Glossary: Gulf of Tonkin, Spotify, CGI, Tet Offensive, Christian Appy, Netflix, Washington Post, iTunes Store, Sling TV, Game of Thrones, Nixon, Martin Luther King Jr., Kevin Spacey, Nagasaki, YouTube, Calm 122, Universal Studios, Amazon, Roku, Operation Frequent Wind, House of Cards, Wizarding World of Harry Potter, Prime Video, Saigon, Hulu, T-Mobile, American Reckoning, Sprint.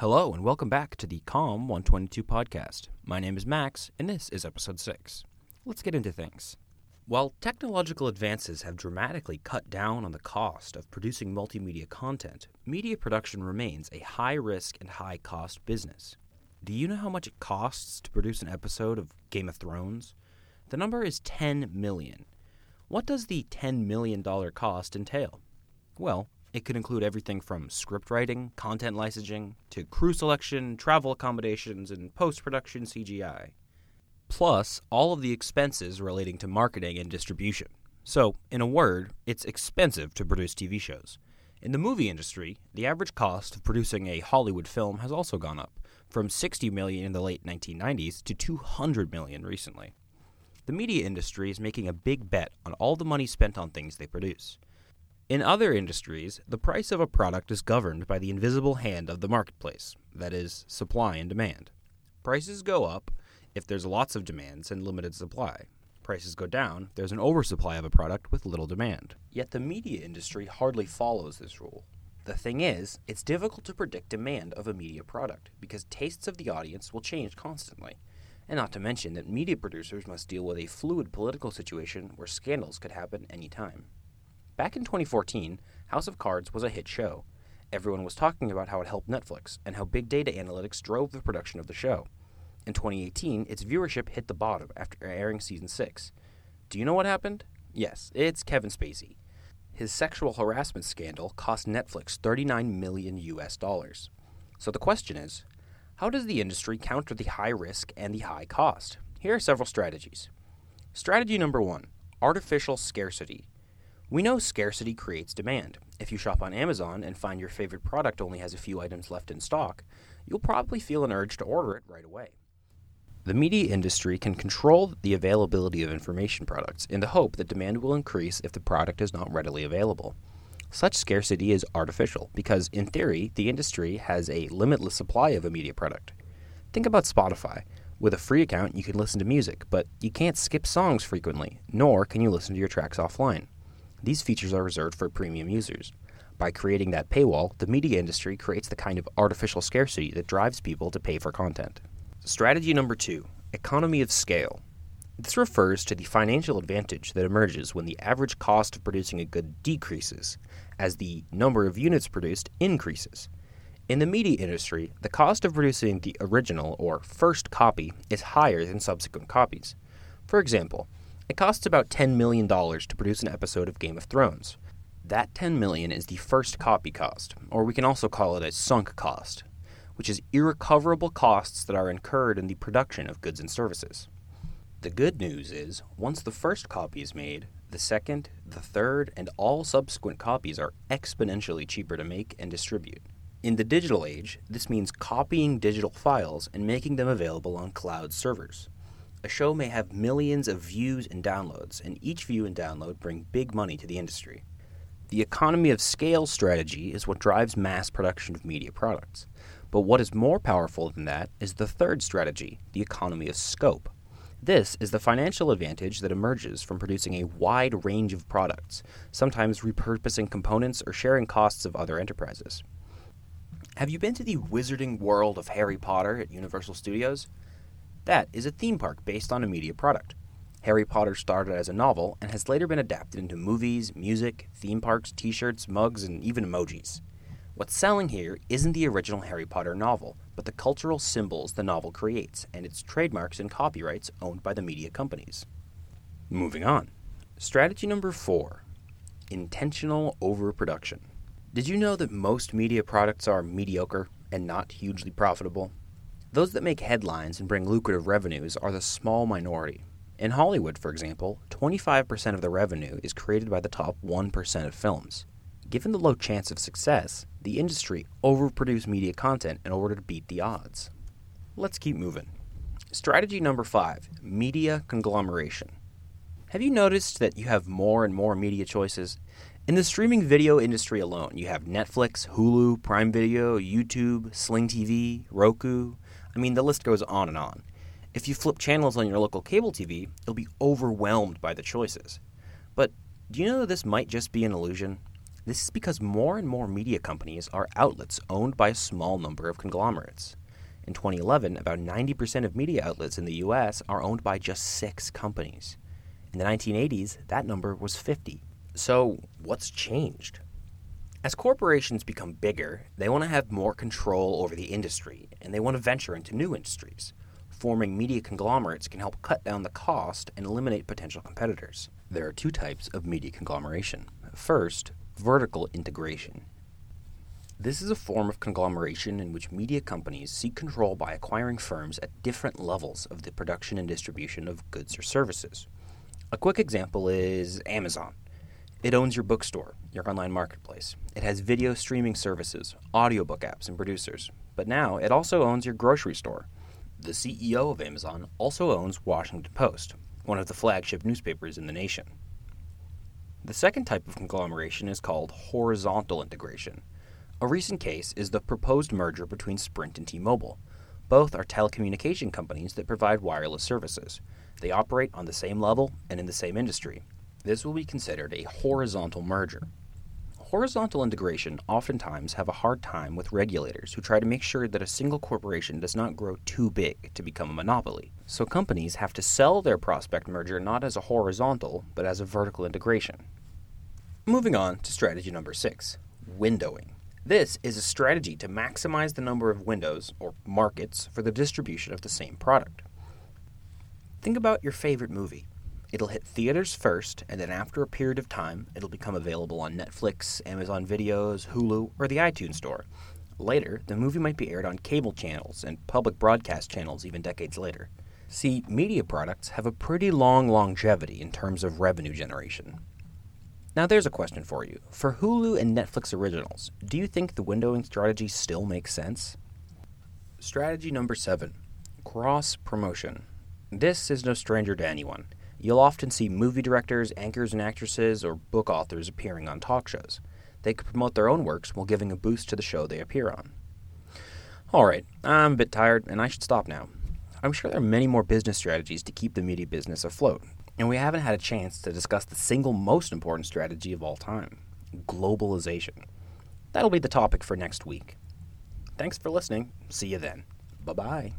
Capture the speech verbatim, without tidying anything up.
Hello and welcome back to the Calm one twenty-two podcast. My name is Max and this is episode six. Let's get into things. While technological advances have dramatically cut down on the cost of producing multimedia content, media production remains a high-risk and high-cost business. Do you know how much it costs to produce an episode of Game of Thrones? The number is ten million dollars. What does the ten million dollars cost entail? Well, it could include everything from script writing, content licensing, to crew selection, travel accommodations, and post-production C G I. Plus, all of the expenses relating to marketing and distribution. So, in a word, it's expensive to produce T V shows. In the movie industry, the average cost of producing a Hollywood film has also gone up, from sixty million dollars in the late nineteen nineties to two hundred million dollars recently. The media industry is making a big bet on all the money spent on things they produce. In other industries, the price of a product is governed by the invisible hand of the marketplace, that is, supply and demand. Prices go up if there's lots of demands and limited supply. Prices go down, there's an oversupply of a product with little demand. Yet the media industry hardly follows this rule. The thing is, it's difficult to predict demand of a media product, because tastes of the audience will change constantly. And not to mention that media producers must deal with a fluid political situation where scandals could happen any time. Back in twenty fourteen, House of Cards was a hit show. Everyone was talking about how it helped Netflix and how big data analytics drove the production of the show. In twenty eighteen, its viewership hit the bottom after airing season six. Do you know what happened? Yes, it's Kevin Spacey. His sexual harassment scandal cost Netflix thirty-nine million U S dollars. So the question is, how does the industry counter the high risk and the high cost? Here are several strategies. Strategy number one, artificial scarcity. We know scarcity creates demand. If you shop on Amazon and find your favorite product only has a few items left in stock, you'll probably feel an urge to order it right away. The media industry can control the availability of information products in the hope that demand will increase if the product is not readily available. Such scarcity is artificial because, in theory, the industry has a limitless supply of a media product. Think about Spotify. With a free account, you can listen to music, but you can't skip songs frequently, nor can you listen to your tracks offline. These features are reserved for premium users. By creating that paywall, the media industry creates the kind of artificial scarcity that drives people to pay for content. Strategy number two, economy of scale. This refers to the financial advantage that emerges when the average cost of producing a good decreases, as the number of units produced increases. In the media industry, the cost of producing the original or first copy is higher than subsequent copies. For example, it costs about ten million dollars to produce an episode of Game of Thrones. That ten million dollars is the first copy cost, or we can also call it a sunk cost, which is irrecoverable costs that are incurred in the production of goods and services. The good news is, once the first copy is made, the second, the third, and all subsequent copies are exponentially cheaper to make and distribute. In the digital age, this means copying digital files and making them available on cloud servers. A show may have millions of views and downloads, and each view and download bring big money to the industry. The economy of scale strategy is what drives mass production of media products. But what is more powerful than that is the third strategy, the economy of scope. This is the financial advantage that emerges from producing a wide range of products, sometimes repurposing components or sharing costs of other enterprises. Have you been to the Wizarding World of Harry Potter at Universal Studios? That is a theme park based on a media product. Harry Potter started as a novel and has later been adapted into movies, music, theme parks, t-shirts, mugs, and even emojis. What's selling here isn't the original Harry Potter novel, but the cultural symbols the novel creates and its trademarks and copyrights owned by the media companies. Moving on. Strategy number four, intentional overproduction. Did you know that most media products are mediocre and not hugely profitable? Those that make headlines and bring lucrative revenues are the small minority. In Hollywood, for example, twenty-five percent of the revenue is created by the top one percent of films. Given the low chance of success, the industry overproduces media content in order to beat the odds. Let's keep moving. Strategy number five, media conglomeration. Have you noticed that you have more and more media choices? In the streaming video industry alone, you have Netflix, Hulu, Prime Video, YouTube, Sling T V, Roku. I mean, the list goes on and on. If you flip channels on your local cable T V, you'll be overwhelmed by the choices. But do you know this might just be an illusion? This is because more and more media companies are outlets owned by a small number of conglomerates. In twenty eleven, about ninety percent of media outlets in the U S are owned by just six companies. In the nineteen eighties, that number was fifty. So what's changed? As corporations become bigger, they want to have more control over the industry, and they want to venture into new industries. Forming media conglomerates can help cut down the cost and eliminate potential competitors. There are two types of media conglomeration. First, vertical integration. This is a form of conglomeration in which media companies seek control by acquiring firms at different levels of the production and distribution of goods or services. A quick example is Amazon. It owns your bookstore, your online marketplace. It has video streaming services, audiobook apps, and producers. But now it also owns your grocery store. The C E O of Amazon also owns Washington Post, one of the flagship newspapers in the nation. The second type of conglomeration is called horizontal integration. A recent case is the proposed merger between Sprint and T-Mobile. Both are telecommunication companies that provide wireless services. They operate on the same level and in the same industry. This will be considered a horizontal merger. Horizontal integration oftentimes have a hard time with regulators who try to make sure that a single corporation does not grow too big to become a monopoly. So companies have to sell their prospect merger not as a horizontal, but as a vertical integration. Moving on to strategy number six, windowing. This is a strategy to maximize the number of windows, or markets, for the distribution of the same product. Think about your favorite movie. It'll hit theaters first, and then after a period of time, it'll become available on Netflix, Amazon Videos, Hulu, or the iTunes Store. Later, the movie might be aired on cable channels and public broadcast channels even decades later. See, media products have a pretty long longevity in terms of revenue generation. Now there's a question for you. For Hulu and Netflix originals, do you think the windowing strategy still makes sense? Strategy number seven, cross-promotion. This is no stranger to anyone. You'll often see movie directors, anchors and actresses, or book authors appearing on talk shows. They could promote their own works while giving a boost to the show they appear on. All right, I'm a bit tired, and I should stop now. I'm sure there are many more business strategies to keep the media business afloat, and we haven't had a chance to discuss the single most important strategy of all time, globalization. That'll be the topic for next week. Thanks for listening. See you then. Bye-bye.